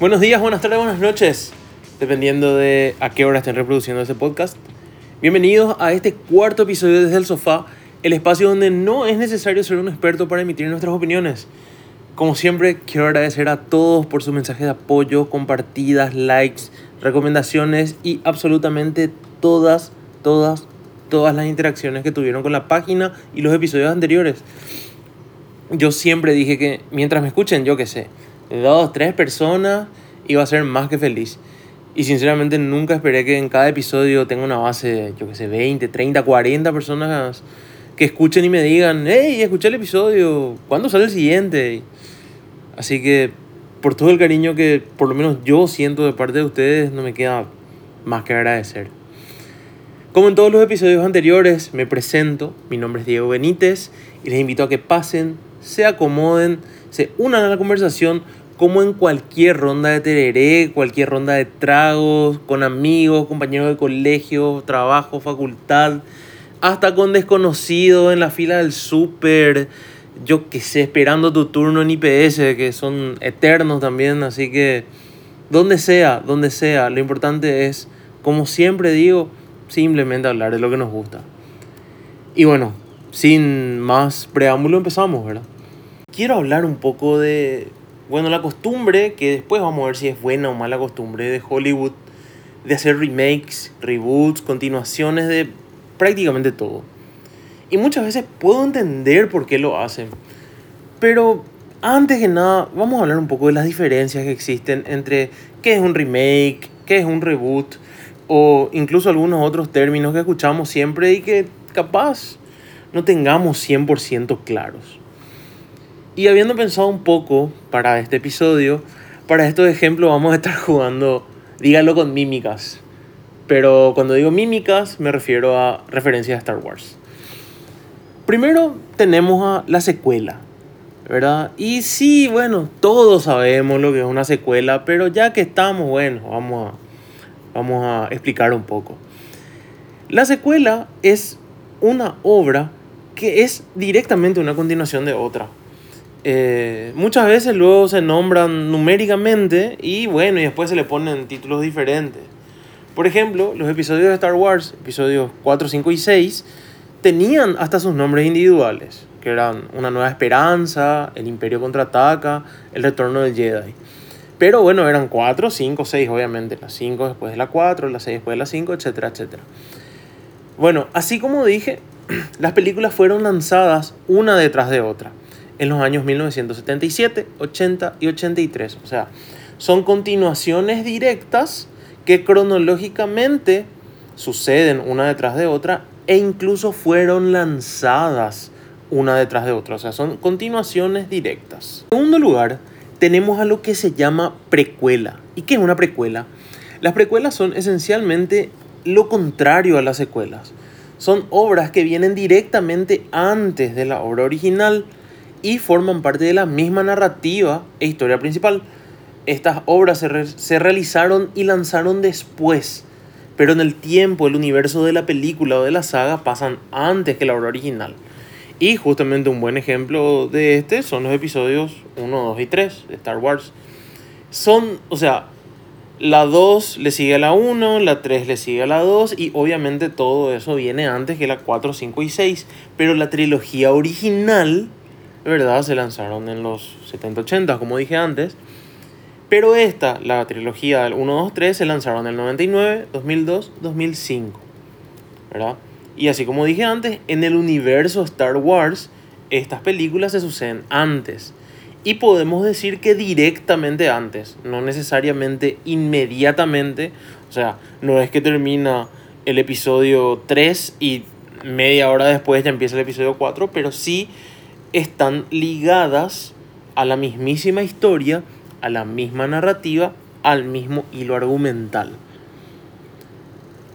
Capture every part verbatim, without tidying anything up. Buenos días, buenas tardes, buenas noches, dependiendo de a qué hora estén reproduciendo este podcast. Bienvenidos a este cuarto episodio de Desde el Sofá, el espacio donde no es necesario ser un experto para emitir nuestras opiniones. Como siempre, quiero agradecer a todos por sus mensajes de apoyo, compartidas, likes, recomendaciones y absolutamente todas, todas, todas las interacciones que tuvieron con la página y los episodios anteriores. Yo siempre dije que mientras me escuchen, yo qué sé, dos, tres personas, iba a ser más que feliz. Y sinceramente nunca esperé que en cada episodio tenga una base, yo que sé, veinte, treinta, cuarenta personas que escuchen y me digan, hey, escuché el episodio, ¿cuándo sale el siguiente? Así que por todo el cariño que por lo menos yo siento de parte de ustedes, no me queda más que agradecer. Como en todos los episodios anteriores, me presento, mi nombre es Diego Benítez y les invito a que pasen, se acomoden, se unan a la conversación como en cualquier ronda de tereré, cualquier ronda de tragos, con amigos, compañeros de colegio, trabajo, facultad, hasta con desconocidos en la fila del súper, yo qué sé, esperando tu turno en I P S, que son eternos también, así que donde sea, donde sea, lo importante es, como siempre digo, simplemente hablar de lo que nos gusta. Y bueno, sin más preámbulo empezamos, ¿verdad? Quiero hablar un poco de, bueno, la costumbre, que después vamos a ver si es buena o mala costumbre de Hollywood, de hacer remakes, reboots, continuaciones de prácticamente todo. Y muchas veces puedo entender por qué lo hacen. Pero antes que nada, vamos a hablar un poco de las diferencias que existen entre qué es un remake, qué es un reboot, o incluso algunos otros términos que escuchamos siempre y que capaz no tengamos cien por ciento claros. Y habiendo pensado un poco para este episodio, para estos ejemplos vamos a estar jugando, dígalo con mímicas. Pero cuando digo mímicas me refiero a referencias a Star Wars. Primero tenemos a la secuela, ¿verdad? Y sí, bueno, todos sabemos lo que es una secuela, pero ya que estamos, bueno, vamos a, vamos a explicar un poco. La secuela es una obra que es directamente una continuación de otra. Eh, muchas veces luego se nombran numéricamente y bueno, y después se le ponen títulos diferentes. Por ejemplo, los episodios de Star Wars, episodios cuatro, cinco y seis, tenían hasta sus nombres individuales, que eran Una Nueva Esperanza, El Imperio Contraataca, El Retorno del Jedi. Pero bueno, eran cuatro, cinco, seis, obviamente, las cinco después de la cuatro, las seis después de la cinco, etcétera, etcétera. Bueno, así como dije, las películas fueron lanzadas una detrás de otra en los años mil novecientos setenta y siete, ochenta y ochenta y tres. O sea, son continuaciones directas que cronológicamente suceden una detrás de otra e incluso fueron lanzadas una detrás de otra. O sea, son continuaciones directas. En segundo lugar, tenemos a lo que se llama precuela. ¿Y qué es una precuela? Las precuelas son esencialmente lo contrario a las secuelas. Son obras que vienen directamente antes de la obra original y forman parte de la misma narrativa e historia principal. Estas obras se, re- se realizaron y lanzaron después, pero en el tiempo, el universo de la película o de la saga pasan antes que la obra original. Y justamente un buen ejemplo de este son los episodios uno, dos y tres de Star Wars. Son, o sea, la dos le sigue a la uno, la tres le sigue a la dos y obviamente todo eso viene antes que la cuatro, cinco y seis, pero la trilogía original, ¿verdad? Se lanzaron en los setenta, ochenta, como dije antes. Pero esta, la trilogía del uno, dos, tres, se lanzaron en el noventa y nueve, dos mil dos, dos mil cinco, ¿verdad? Y así como dije antes, en el universo Star Wars, estas películas se suceden antes. Y podemos decir que directamente antes, no necesariamente inmediatamente. O sea, no es que termina el episodio tres y media hora después ya empieza el episodio cuatro, pero sí están ligadas a la mismísima historia, a la misma narrativa, al mismo hilo argumental.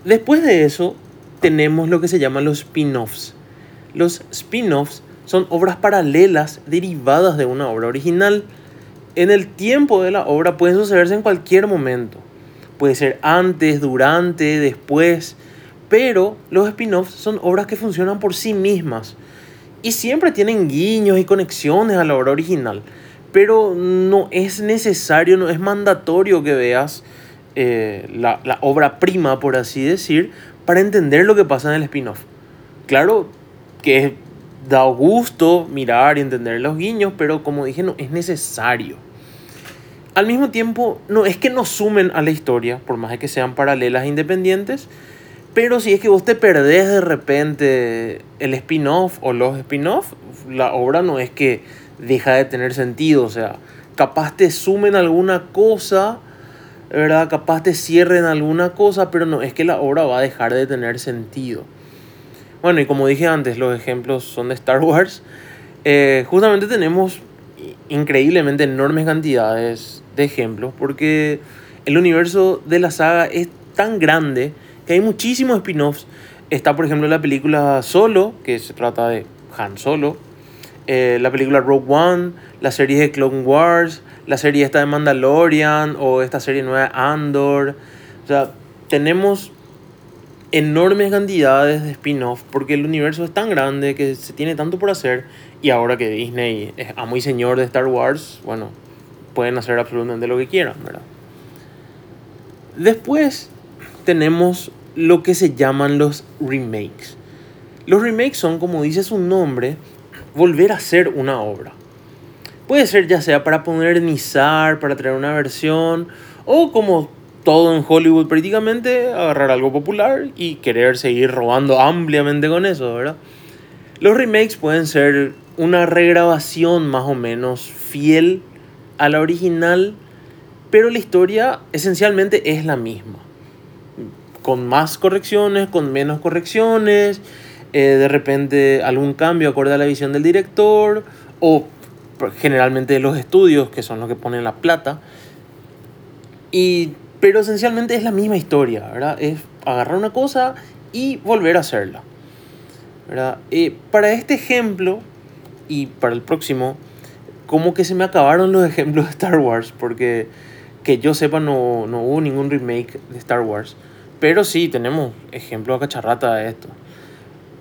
Después de eso, tenemos lo que se llaman los spin-offs. Los spin-offs son obras paralelas derivadas de una obra original. En el tiempo de la obra pueden sucederse en cualquier momento. Puede ser antes, durante, después. Pero los spin-offs son obras que funcionan por sí mismas. Y siempre tienen guiños y conexiones a la obra original. Pero no es necesario, no es mandatorio que veas eh, la, la obra prima, por así decir, para entender lo que pasa en el spin-off. Claro que da gusto mirar y entender los guiños, pero como dije, no es necesario. Al mismo tiempo, no es que no sumen a la historia, por más de que sean paralelas e independientes, pero si es que vos te perdés de repente el spin-off o los spin-off, la obra no es que deja de tener sentido. O sea, capaz te sumen alguna cosa, ¿verdad? Capaz te cierren alguna cosa, pero no es que la obra va a dejar de tener sentido. Bueno, y como dije antes, los ejemplos son de Star Wars. Eh, justamente tenemos increíblemente enormes cantidades de ejemplos, porque el universo de la saga es tan grande que hay muchísimos spin-offs. Está, por ejemplo, la película Solo, que se trata de Han Solo. Eh, la película Rogue One, la serie de Clone Wars, la serie esta de Mandalorian o esta serie nueva Andor. O sea, tenemos enormes cantidades de spin-off porque el universo es tan grande que se tiene tanto por hacer, y ahora que Disney es amo y señor de Star Wars, bueno, pueden hacer absolutamente lo que quieran, ¿verdad? Después tenemos lo que se llaman los remakes. Los remakes son, como dice su nombre, volver a hacer una obra. Puede ser ya sea para modernizar, para traer una versión, o como todo en Hollywood prácticamente, agarrar algo popular y querer seguir robando ampliamente con eso, ¿verdad? Los remakes pueden ser una regrabación más o menos fiel a la original, pero la historia esencialmente es la misma, con más correcciones, con menos correcciones. Eh, de repente algún cambio acorde a la visión del director o generalmente de los estudios, que son los que ponen la plata, y, pero esencialmente es la misma historia, ¿verdad? Es agarrar una cosa y volver a hacerla, ¿verdad? Eh, para este ejemplo y para el próximo, como que se me acabaron los ejemplos de Star Wars, porque que yo sepa no, no hubo ningún remake de Star Wars, pero sí tenemos ejemplos a cacharrata de esto.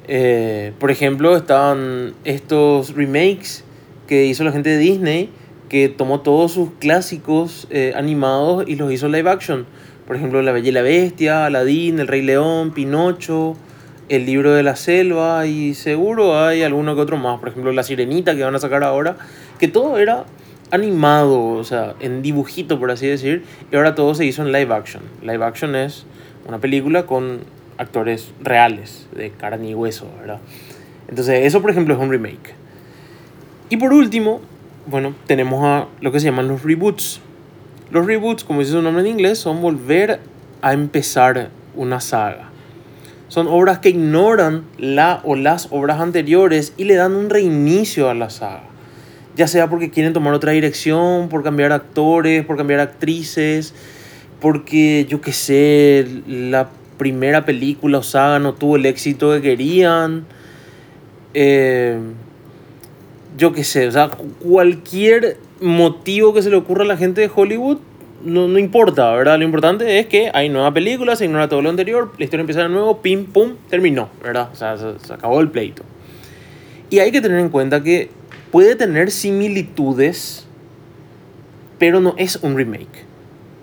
Eh, por ejemplo, están estos remakes que hizo la gente de Disney, que tomó todos sus clásicos eh, animados y los hizo live action. Por ejemplo, La Bella y la Bestia, Aladdin, El Rey León, Pinocho, El Libro de la Selva, y seguro hay alguno que otro más. Por ejemplo, La Sirenita, que van a sacar ahora, que todo era animado, o sea, en dibujito, por así decir, y ahora todo se hizo en live action. Live action es una película con actores reales, de carne y hueso, ¿verdad? Entonces eso, por ejemplo, es un remake. Y por último, bueno, tenemos a lo que se llaman los reboots. Los reboots, como dice su nombre en inglés, son volver a empezar una saga. Son obras que ignoran la o las obras anteriores y le dan un reinicio a la saga. Ya sea porque quieren tomar otra dirección, por cambiar actores, por cambiar actrices, porque, yo qué sé, la primera película o saga no tuvo el éxito que querían, eh, yo qué sé, o sea, cualquier motivo que se le ocurra a la gente de Hollywood, no, no importa, ¿verdad? Lo importante es que hay nueva película, se ignora todo lo anterior, la historia empieza de nuevo, pim, pum, terminó, ¿verdad? O sea, se, se acabó el pleito. Y hay que tener en cuenta que puede tener similitudes, pero no es un remake.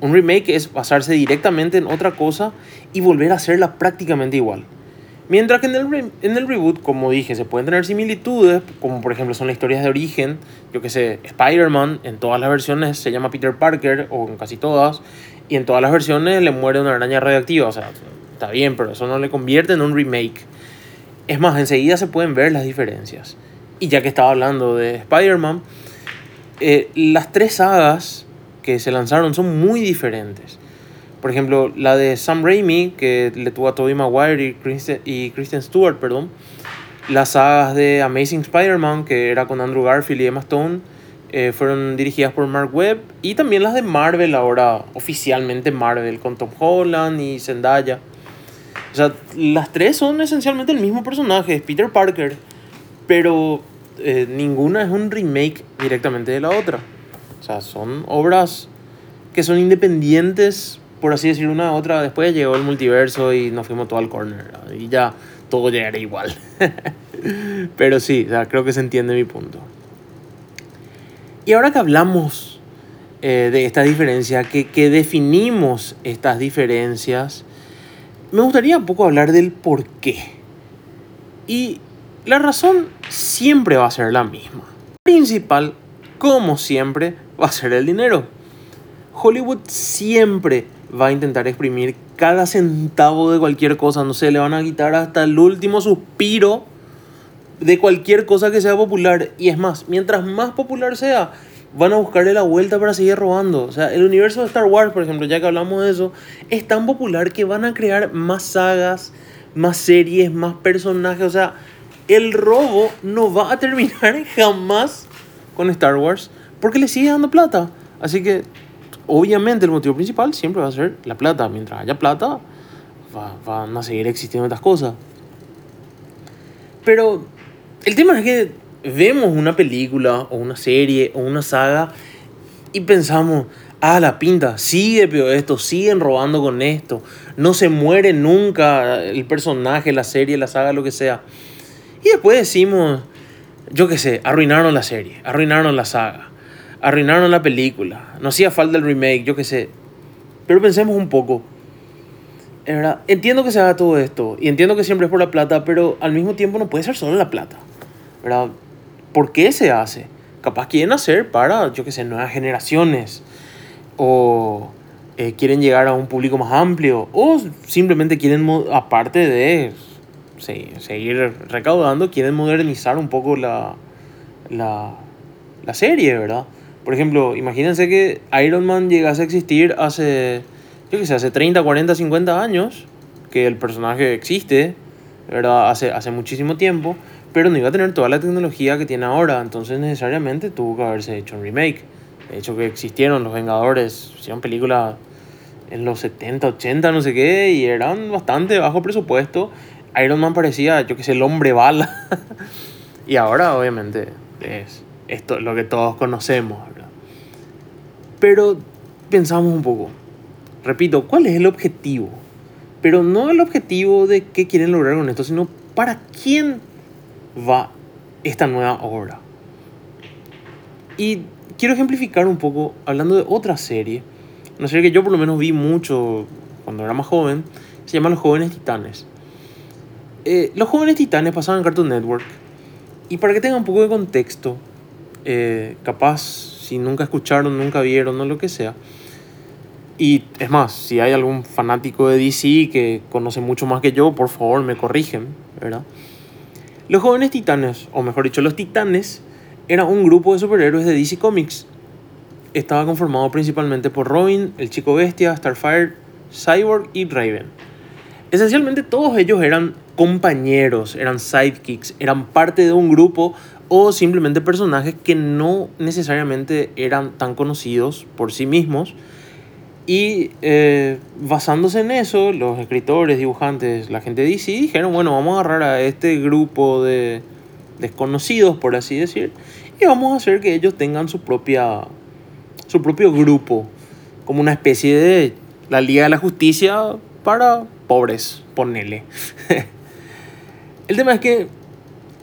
Un remake es basarse directamente en otra cosa y volver a hacerla prácticamente igual. Mientras que en el, re- en el reboot, como dije, se pueden tener similitudes, como por ejemplo son las historias de origen. Yo que sé, Spider-Man en todas las versiones se llama Peter Parker, o en casi todas, y en todas las versiones le muere una araña radioactiva. O sea, está bien, pero eso no le convierte en un remake. Es más, enseguida se pueden ver las diferencias. Y ya que estaba hablando de Spider-Man, eh, las tres sagas que se lanzaron son muy diferentes. Por ejemplo, la de Sam Raimi, que le tuvo a Tobey Maguire y Kristen, y Kristen Stewart, perdón. Las sagas de Amazing Spider-Man, que era con Andrew Garfield y Emma Stone, eh, fueron dirigidas por Marc Webb. Y también las de Marvel, ahora oficialmente Marvel, con Tom Holland y Zendaya. O sea, las tres son esencialmente el mismo personaje, es Peter Parker, pero eh, ninguna es un remake directamente de la otra. O sea, son obras que son independientes, por así decir, una a otra. Después llegó el multiverso y nos fuimos todo al corner, ¿no? Y ya todo llegará igual. Pero sí, o sea, creo que se entiende mi punto. Y ahora que hablamos eh, de esta diferencia, que, que definimos estas diferencias, me gustaría un poco hablar del por qué. Y la razón siempre va a ser la misma. Principal, como siempre, va a ser el dinero. Hollywood siempre va a intentar exprimir cada centavo de cualquier cosa. No sé, le van a quitar hasta el último suspiro de cualquier cosa que sea popular. Y es más, mientras más popular sea, van a buscarle la vuelta para seguir robando. O sea, el universo de Star Wars, por ejemplo, ya que hablamos de eso, es tan popular que van a crear más sagas, más series, más personajes. O sea, el robo no va a terminar jamás con Star Wars porque le sigue dando plata. Así que, obviamente, el motivo principal siempre va a ser la plata. Mientras haya plata, va, van a seguir existiendo estas cosas. Pero el tema es que vemos una película o una serie o una saga y pensamos, ah, la pinta, sigue peor esto, siguen robando con esto, no se muere nunca el personaje, la serie, la saga, lo que sea. Y después decimos, yo qué sé, arruinaron la serie, arruinaron la saga, arruinaron la película, no hacía falta el remake, yo qué sé. Pero pensemos un poco. Es verdad, entiendo que se haga todo esto y entiendo que siempre es por la plata, pero al mismo tiempo no puede ser solo la plata, ¿verdad? ¿Por qué se hace? Capaz quieren hacer para, yo qué sé, nuevas generaciones, o eh, quieren llegar a un público más amplio, o simplemente quieren, aparte de sí, seguir recaudando, quieren modernizar un poco la, la, la serie, ¿verdad? Por ejemplo, imagínense que Iron Man llegase a existir hace, yo qué sé, hace treinta, cuarenta, cincuenta años, que el personaje existe, ¿verdad? Hace, hace muchísimo tiempo, pero no iba a tener toda la tecnología que tiene ahora, entonces necesariamente tuvo que haberse hecho un remake. De hecho, que existieron Los Vengadores, hicieron películas en los setenta, ochenta, no sé qué, y eran bastante bajo presupuesto. Iron Man parecía, yo qué sé, el hombre bala. Y ahora, obviamente, es esto, lo que todos conocemos, ¿verdad? Pero pensamos un poco. Repito, ¿cuál es el objetivo? Pero no el objetivo de qué quieren lograr con esto, sino para quién va esta nueva obra. Y quiero ejemplificar un poco hablando de otra serie, una serie que yo por lo menos vi mucho cuando era más joven, se llama Los Jóvenes Titanes. eh, Los Jóvenes Titanes pasaban en Cartoon Network, y para que tengan un poco de contexto, eh, capaz si nunca escucharon, nunca vieron o lo que sea, y es más, si hay algún fanático de D C que conoce mucho más que yo, por favor me corrigen, ¿verdad? Los Jóvenes Titanes, o mejor dicho, los Titanes, era un grupo de superhéroes de D C Comics. Estaba conformado principalmente por Robin, el Chico Bestia, Starfire, Cyborg y Raven. Esencialmente todos ellos eran compañeros, eran sidekicks, eran parte de un grupo o simplemente personajes que no necesariamente eran tan conocidos por sí mismos. Y eh, basándose en eso, los escritores, dibujantes, la gente de D C dijeron, bueno, vamos a agarrar a este grupo de desconocidos, por así decir, y vamos a hacer que ellos tengan su propia, su propio grupo, como una especie de la Liga de la Justicia para pobres, ponele. El tema es que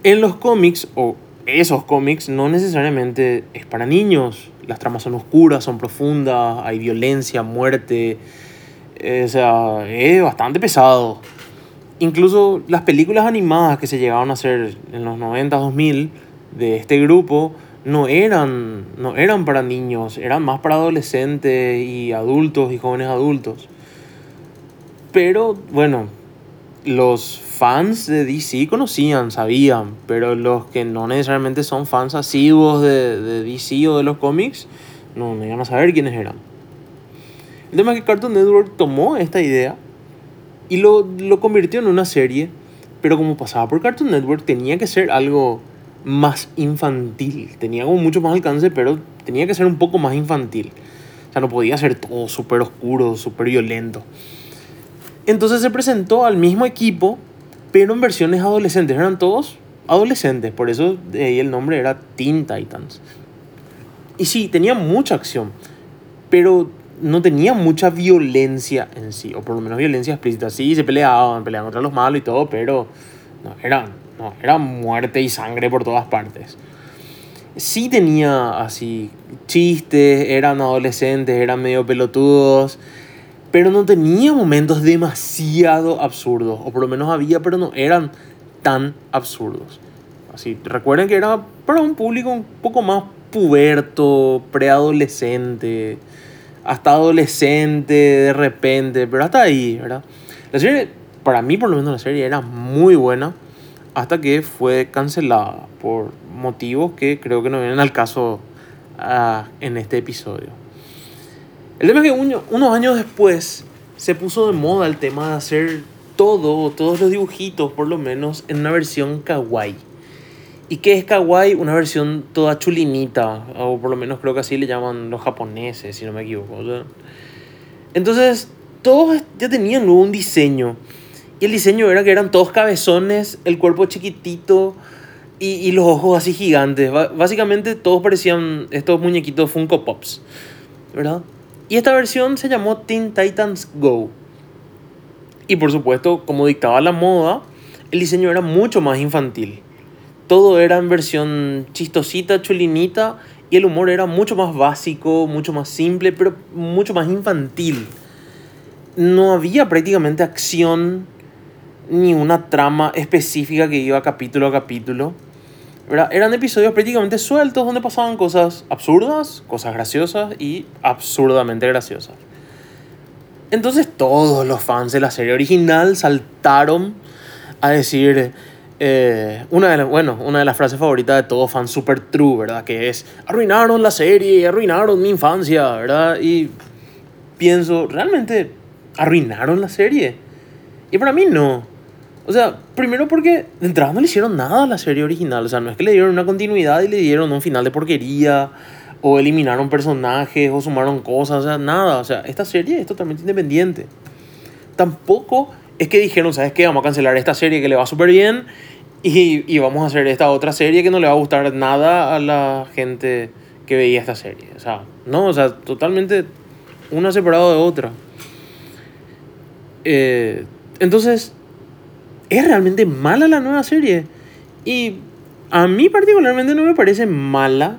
en los cómics, o esos cómics, no necesariamente es para niños. Las tramas son oscuras, son profundas, hay violencia, muerte, eh, o sea, es bastante pesado. Incluso las películas animadas que se llegaban a hacer en los noventa, dos mil de este grupo no eran, no eran para niños, eran más para adolescentes y adultos y jóvenes adultos. Pero bueno, los fans de D C conocían, sabían, pero los que no necesariamente son fans asiduos de, de D C o de los cómics no, no iban a saber quiénes eran. El tema es que Cartoon Network tomó esta idea y lo, lo convirtió en una serie, pero como pasaba por Cartoon Network tenía que ser algo más infantil, tenía como mucho más alcance, pero tenía que ser un poco más infantil. O sea, no podía ser todo súper oscuro, súper violento. Entonces se presentó al mismo equipo, pero en versiones adolescentes. Eran todos adolescentes, por eso de ahí el nombre era Teen Titans. Y sí, tenía mucha acción, pero no tenía mucha violencia en sí, o por lo menos violencia explícita. Sí, se peleaban, peleaban contra los malos y todo, pero no, era, no, era muerte y sangre por todas partes. Sí tenía así chistes, eran adolescentes, eran medio pelotudos, pero no tenía momentos demasiado absurdos, o por lo menos había, pero no eran tan absurdos. Así, recuerden que era para un público un poco más puberto, preadolescente, hasta adolescente de repente, pero hasta ahí, ¿verdad? La serie, para mí por lo menos la serie era muy buena, hasta que fue cancelada por motivos que creo que no vienen al caso uh, en este episodio. El tema es que un, unos años después se puso de moda el tema de hacer todo, todos los dibujitos, por lo menos en una versión kawaii. ¿Y qué es kawaii? Una versión toda chulinita, o por lo menos creo que así le llaman los japoneses, si no me equivoco. Entonces, todos ya tenían luego un diseño. Y el diseño era que eran todos cabezones, el cuerpo chiquitito y, y los ojos así gigantes. B- básicamente todos parecían estos muñequitos Funko Pops, ¿verdad? Y esta versión se llamó Teen Titans Go. Y por supuesto, como dictaba la moda, el diseño era mucho más infantil. Todo era en versión chistosita, chulinita, y el humor era mucho más básico, mucho más simple, pero mucho más infantil. No había prácticamente acción ni una trama específica que iba capítulo a capítulo, ¿verdad? Eran episodios prácticamente sueltos donde pasaban cosas absurdas, cosas graciosas y absurdamente graciosas. Entonces todos los fans de la serie original saltaron a decir... Eh, una de la, bueno, una de las frases favoritas de todo fan super true, ¿verdad? Que es, arruinaron la serie, arruinaron mi infancia, ¿verdad? Y pienso, ¿realmente arruinaron la serie? Y para mí no. O sea, primero porque de entrada no le hicieron nada a la serie original. O sea, no es que le dieron una continuidad y le dieron un final de porquería, o eliminaron personajes, o sumaron cosas, o sea, nada. O sea, esta serie es totalmente independiente. Tampoco... es que dijeron, ¿sabes qué? Vamos a cancelar esta serie que le va súper bien y, y vamos a hacer esta otra serie que no le va a gustar nada a la gente que veía esta serie. O sea, no, o sea, totalmente una separada de otra. Eh, entonces, es realmente mala la nueva serie. Y a mí particularmente no me parece mala.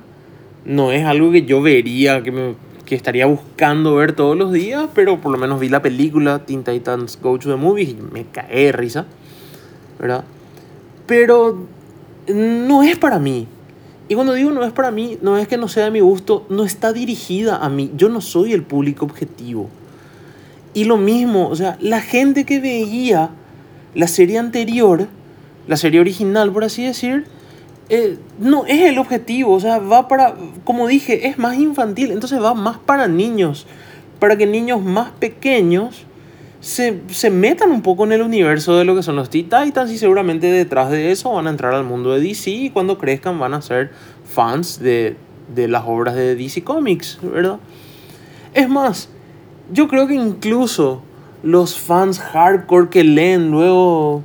No es algo que yo vería, que me... que estaría buscando ver todos los días, pero por lo menos vi la película Teen Titans Go to the Movies y me caí de risa, ¿verdad? Pero no es para mí. Y cuando digo no es para mí, no es que no sea de mi gusto, no está dirigida a mí. Yo no soy el público objetivo. Y lo mismo, o sea, la gente que veía la serie anterior, la serie original, por así decir, Eh, no es el objetivo, o sea, va para, como dije, es más infantil, entonces va más para niños, para que niños más pequeños se, se metan un poco en el universo de lo que son los Teen Titans, y seguramente detrás de eso van a entrar al mundo de D C, y cuando crezcan van a ser fans de, de las obras de D C Comics, ¿verdad? Es más, yo creo que incluso los fans hardcore que leen luego...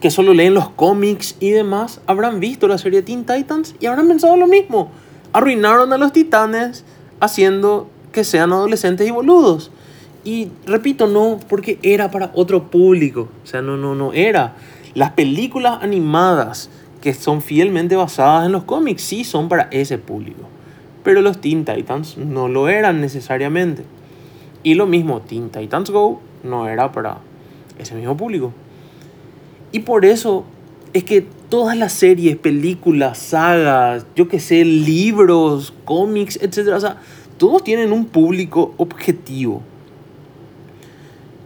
que solo leen los cómics y demás, habrán visto la serie Teen Titans y habrán pensado lo mismo. Arruinaron a los titanes haciendo que sean adolescentes y boludos. Y repito, no, porque era para otro público. O sea, no, no, no era. Las películas animadas que son fielmente basadas en los cómics sí son para ese público. Pero los Teen Titans no lo eran necesariamente. Y lo mismo, Teen Titans Go no era para ese mismo público. Y por eso es que todas las series, películas, sagas, yo qué sé, libros, cómics, etcétera, o sea, todos tienen un público objetivo.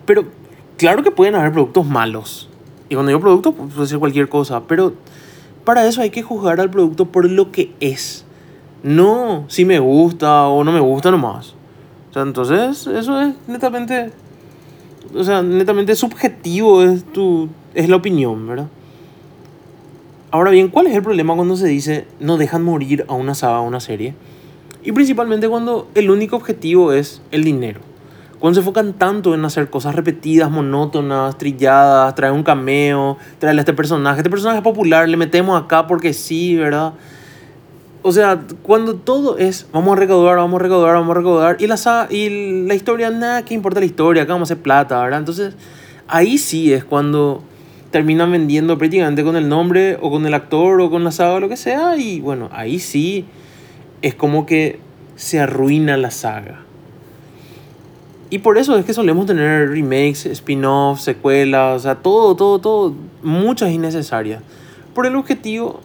Pero claro que pueden haber productos malos. Y cuando digo producto, pues puede ser cualquier cosa. Pero para eso hay que juzgar al producto por lo que es. No si me gusta o no me gusta nomás. O sea, entonces eso es netamente... o sea, netamente subjetivo es tu... es la opinión, ¿verdad? Ahora bien, ¿cuál es el problema cuando se dice no dejan morir a una saga o a una serie? Y principalmente cuando el único objetivo es el dinero. Cuando se enfocan tanto en hacer cosas repetidas, monótonas, trilladas, trae un cameo, trae a este personaje, este personaje es popular, le metemos acá porque sí, ¿verdad? O sea, cuando todo es, vamos a recaudar, vamos a recaudar, vamos a recaudar, y la, y la historia, nada, ¿qué importa la historia? Acá vamos a hacer plata, ¿verdad? Entonces, ahí sí es cuando terminan vendiendo prácticamente con el nombre, o con el actor, o con la saga, lo que sea, y bueno, ahí sí es como que se arruina la saga. Y por eso es que solemos tener remakes, spin-offs, secuelas, o sea, todo, todo, todo, muchas innecesarias. Por el objetivo,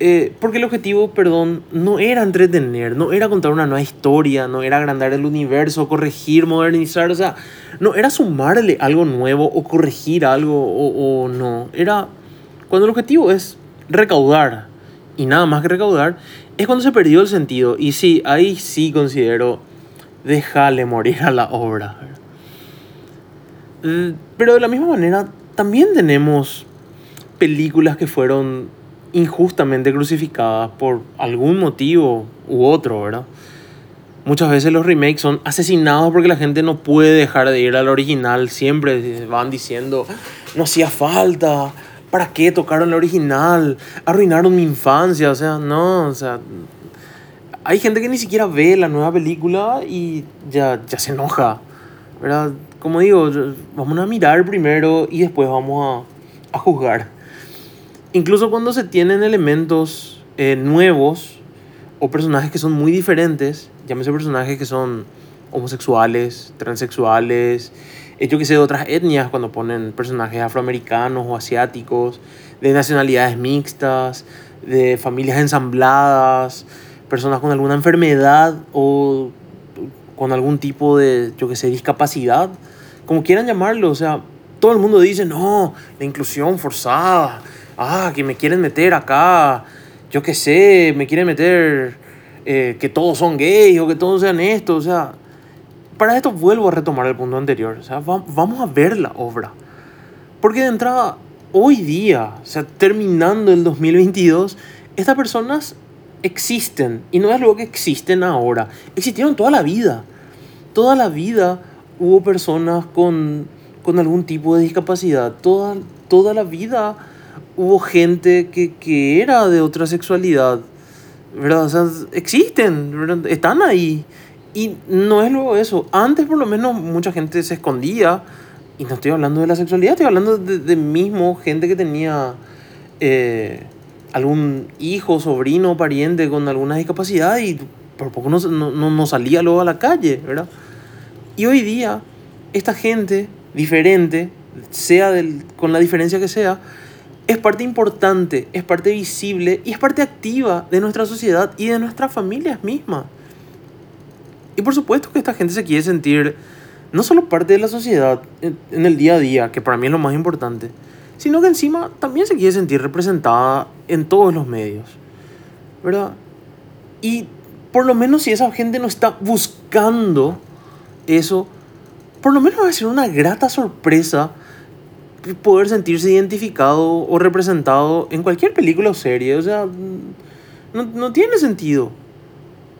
eh, porque el objetivo, perdón, no era entretener, no era contar una nueva historia, no era agrandar el universo, corregir, modernizar, o sea, no era sumarle algo nuevo o corregir algo o, o no. Era cuando el objetivo es recaudar y nada más que recaudar, es cuando se perdió el sentido. Y sí, ahí sí considero... déjale morir a la obra. Pero de la misma manera, también tenemos películas que fueron injustamente crucificadas por algún motivo u otro, ¿verdad? Muchas veces los remakes son asesinados porque la gente no puede dejar de ir al original. Siempre van diciendo, no hacía falta, ¿para qué tocaron la original? Arruinaron mi infancia, o sea, no, o sea... Hay gente que ni siquiera ve la nueva película y ya, ya se enoja, ¿verdad? Como digo, vamos a mirar primero y después vamos a, a juzgar. Incluso cuando se tienen elementos eh, nuevos o personajes que son muy diferentes, llámese personajes que son homosexuales, transexuales, yo que sé, de otras etnias, cuando ponen personajes afroamericanos o asiáticos, de nacionalidades mixtas, de familias ensambladas... personas con alguna enfermedad o con algún tipo de, yo que sé, discapacidad, como quieran llamarlo. O sea, todo el mundo dice, no, la inclusión forzada, ah, que me quieren meter acá, yo que sé, me quieren meter eh, que todos son gays o que todos sean esto. O sea, para esto vuelvo a retomar el punto anterior. O sea, va, vamos a ver la obra. Porque de entrada, hoy día, o sea, terminando el dos mil veintidós, estas personas... existen, y no es algo que existen ahora, existieron toda la vida. Toda la vida hubo personas con, con algún tipo de discapacidad, toda, toda la vida hubo gente que, que era de otra sexualidad, ¿verdad? O sea, existen, ¿verdad? Están ahí, y no es luego eso. Antes, por lo menos, mucha gente se escondía, y no estoy hablando de la sexualidad, estoy hablando de, de mismo gente que tenía... Eh, algún hijo, sobrino, pariente con alguna discapacidad y por poco no, no, no salía luego a la calle, ¿verdad? Y hoy día, esta gente diferente, sea del, con la diferencia que sea, es parte importante, es parte visible y es parte activa de nuestra sociedad y de nuestras familias mismas. Y por supuesto que esta gente se quiere sentir no solo parte de la sociedad en, en el día a día, que para mí es lo más importante, sino que encima también se quiere sentir representada en todos los medios, ¿verdad? Y por lo menos si esa gente no está buscando eso, por lo menos va a ser una grata sorpresa poder sentirse identificado o representado en cualquier película o serie. O sea, no, no tiene sentido.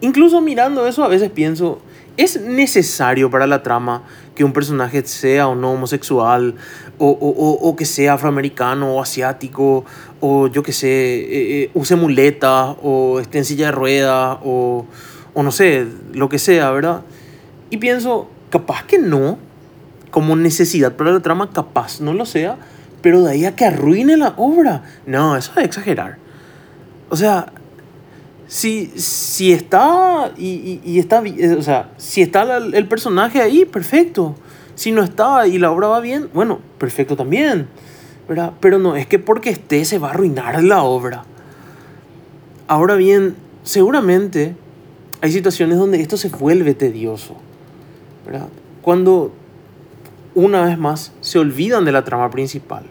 Incluso mirando eso a veces pienso... ¿es necesario para la trama que un personaje sea o no homosexual o, o, o, o que sea afroamericano o asiático o yo que sé, eh, eh, use muletas o esté en silla de ruedas o, o no sé, lo que sea, ¿verdad? Y pienso, capaz que no, como necesidad para la trama, capaz no lo sea, pero de ahí a que arruine la obra, no, eso es exagerar. O sea... Si, si está, y, y, y está, o sea, si está la, el personaje ahí, perfecto. Si no está y la obra va bien, bueno, perfecto también, ¿verdad? Pero no, es que porque esté se va a arruinar la obra. Ahora bien, seguramente hay situaciones donde esto se vuelve tedioso, ¿verdad? Cuando, una vez más, se olvidan de la trama principal,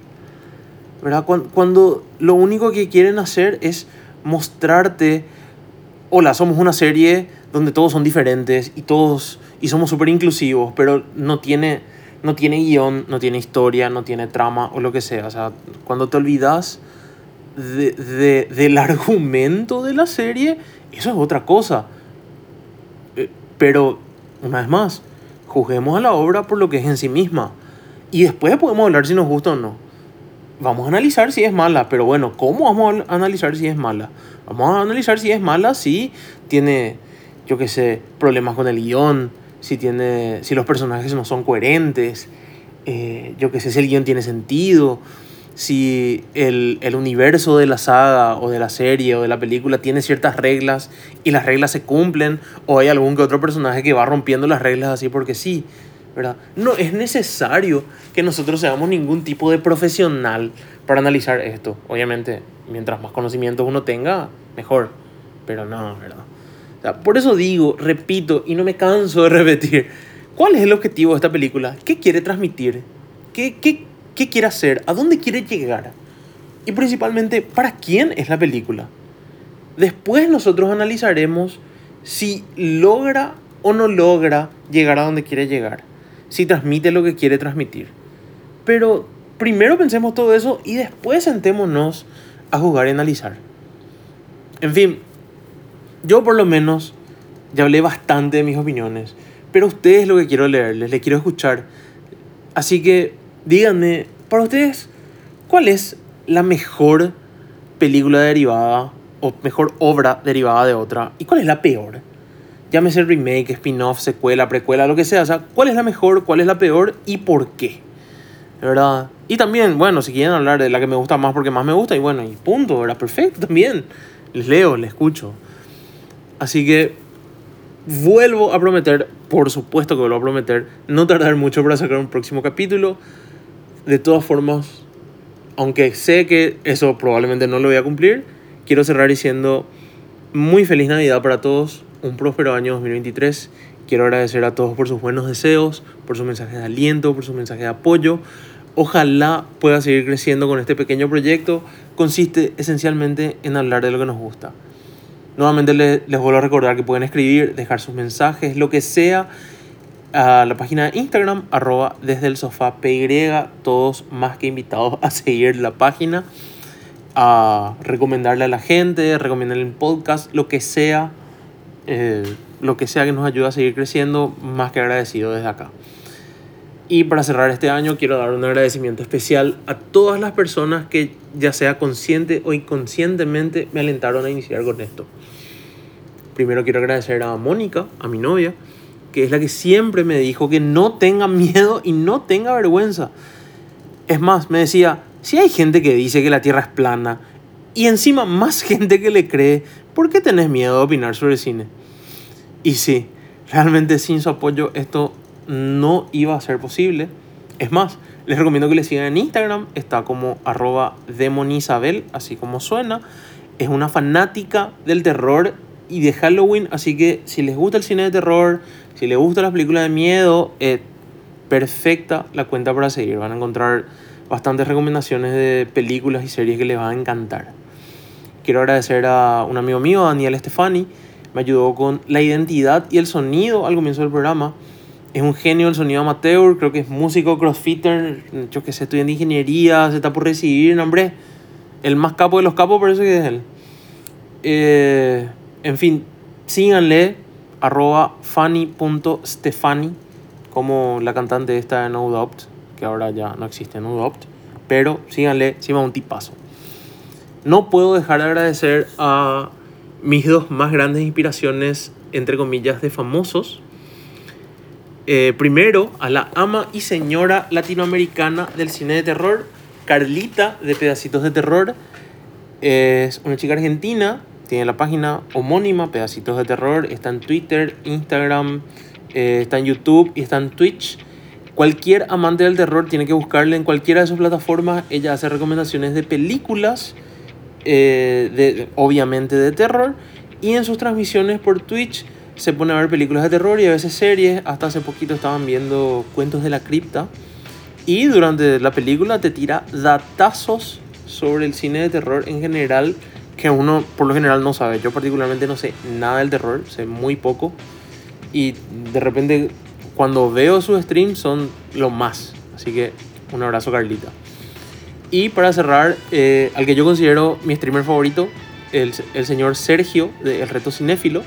¿verdad? Cuando, cuando lo único que quieren hacer es mostrarte... hola, somos una serie donde todos son diferentes y todos y somos súper inclusivos, pero no tiene, no tiene guión, no tiene historia, no tiene trama o lo que sea. O sea, cuando te olvidas de, de, del argumento de la serie, eso es otra cosa. Pero, una vez más, Juzguemos a la obra por lo que es en sí misma. Y después podemos hablar si nos gusta o no. Vamos a analizar si es mala. Pero bueno, ¿cómo vamos a analizar si es mala? Vamos a analizar si es mala si tiene, yo qué sé, problemas con el guión. Si, tiene, si los personajes no son coherentes. Eh, yo qué sé, si el guión tiene sentido. Si el, el universo de la saga o de la serie o de la película tiene ciertas reglas y las reglas se cumplen, o hay algún que otro personaje que va rompiendo las reglas así porque sí, ¿verdad? No es necesario que nosotros seamos ningún tipo de profesional para analizar esto. Obviamente, mientras más conocimientos uno tenga, mejor, pero no, ¿verdad? O sea, por eso digo, repito y no me canso de repetir, ¿cuál es el objetivo de esta película? ¿Qué quiere transmitir? ¿Qué qué ¿Qué quiere hacer? ¿A dónde quiere llegar? Y principalmente, ¿para quién es la película? Después nosotros analizaremos si logra o no logra llegar a donde quiere llegar. Si transmite lo que quiere transmitir. Pero primero pensemos todo eso y después sentémonos a juzgar y analizar. En fin, yo por lo menos ya hablé bastante de mis opiniones. Pero ustedes lo que quiero leerles, les quiero escuchar. Así que díganme, para ustedes, ¿cuál es la mejor película derivada o mejor obra derivada de otra? ¿Y cuál es la peor? Llámese remake, spin-off, secuela, precuela, lo que sea. O sea, ¿cuál es la mejor, cuál es la peor y por qué? ¿De verdad? Y también, bueno, si quieren hablar de la que me gusta más porque más me gusta, y bueno, y punto, ¿verdad? Perfecto, también. Les leo, les escucho. Así que vuelvo a prometer, por supuesto que vuelvo a prometer, no tardar mucho para sacar un próximo capítulo. De todas formas, aunque sé que eso probablemente no lo voy a cumplir, quiero cerrar diciendo muy feliz Navidad para todos, un próspero año dos mil veintitrés. Quiero agradecer a todos por sus buenos deseos, por sus mensajes de aliento, por sus mensajes de apoyo. Ojalá pueda seguir creciendo con este pequeño proyecto. Consiste esencialmente en hablar de lo que nos gusta. Nuevamente les, les vuelvo a recordar que pueden escribir, dejar sus mensajes, lo que sea, a la página de Instagram, arroba desde el sofá P Y. Todos más que invitados a seguir la página, a recomendarle a la gente, recomendarle el podcast, lo que sea, eh, lo que sea que nos ayude a seguir creciendo, más que agradecido desde acá. Y para cerrar este año quiero dar un agradecimiento especial a todas las personas que, ya sea consciente o inconscientemente, me alentaron a iniciar con esto. Primero quiero agradecer a Mónica, a mi novia, que es la que siempre me dijo que no tenga miedo y no tenga vergüenza. Es más, me decía, si hay gente que dice que la Tierra es plana y encima más gente que le cree, ¿por qué tenés miedo de opinar sobre cine? Y sí, realmente sin su apoyo esto no iba a ser posible. Es más, les recomiendo que le sigan en Instagram. Está como arroba demonisabel, así como suena. Es una fanática del terror y de Halloween, así que si les gusta el cine de terror, si les gustan las películas de miedo, eh, perfecta la cuenta para seguir. Van a encontrar bastantes recomendaciones de películas y series que les van a encantar. Quiero agradecer a un amigo mío, Daniel Stefani. Me ayudó con la identidad y el sonido al comienzo del programa. Es un genio del sonido amateur, creo que es músico, crossfitter, yo que sé, estudiante de ingeniería, se está por recibir, no, hombre, el más capo de los capos, por eso que es él. Eh, en fin, síganle, arroba fanny.stefani, como la cantante esta de No Doubt, que ahora ya no existe No Doubt, pero síganle, encima un tipazo. No puedo dejar de agradecer a mis dos más grandes inspiraciones, entre comillas, de famosos. Eh, primero, a la ama y señora latinoamericana del cine de terror, Carlita, de Pedacitos de Terror. Es una chica argentina, tiene la página homónima, Pedacitos de Terror. Está en Twitter, Instagram, eh, está en YouTube y está en Twitch. Cualquier amante del terror tiene que buscarla en cualquiera de sus plataformas. Ella hace recomendaciones de películas, eh, de, obviamente de terror. Y en sus transmisiones por Twitch se pone a ver películas de terror y a veces series. Hasta hace poquito estaban viendo Cuentos de la Cripta. Y durante la película te tira datazos sobre el cine de terror en general, que uno por lo general no sabe. Yo particularmente no sé nada del terror, sé muy poco. Y de repente cuando veo sus streams son lo más. Así que un abrazo, Carlita. Y para cerrar, eh, al que yo considero mi streamer favorito, el, el señor Sergio de El Reto Cinéfilo.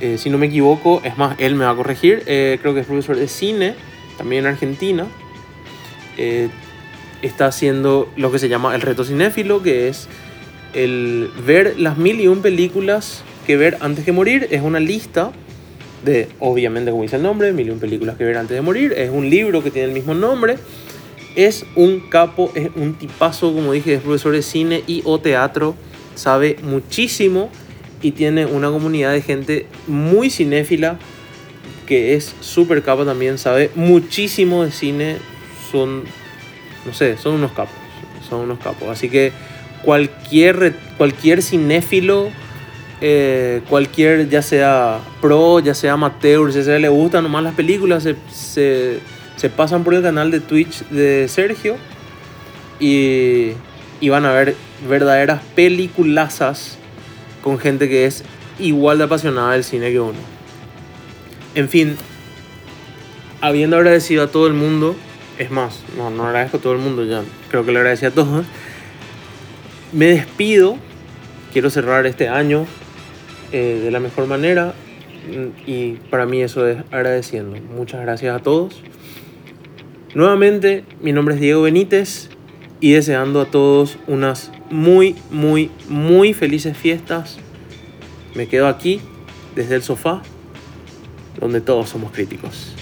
eh, si no me equivoco, es más, él me va a corregir, eh, creo que es profesor de cine, también en Argentina. Eh, está haciendo lo que se llama El Reto Cinéfilo, que es el ver las mil y un películas que ver antes que morir. Es una lista de, obviamente, como dice el nombre, mil y un películas que ver antes de morir. Es un libro que tiene el mismo nombre. Es un capo, es un tipazo, como dije, es profesor de cine y o teatro, sabe muchísimo y tiene una comunidad de gente muy cinéfila que es súper capa también, sabe muchísimo de cine, son, no sé, son unos capos, son unos capos. Así que cualquier, cualquier cinéfilo, eh, cualquier, ya sea pro, ya sea amateur, ya sea le gustan nomás las películas, se... se Se pasan por el canal de Twitch de Sergio y, y van a ver verdaderas peliculazas con gente que es igual de apasionada del cine que uno. En fin, habiendo agradecido a todo el mundo, es más, no, no agradezco a todo el mundo, ya creo que le agradecí a todos, me despido, quiero cerrar este año eh, de la mejor manera y para mí eso es agradeciendo. Muchas gracias a todos. Nuevamente, mi nombre es Diego Benítez y deseando a todos unas muy, muy, muy felices fiestas. Me quedo aquí, desde el sofá, donde todos somos críticos.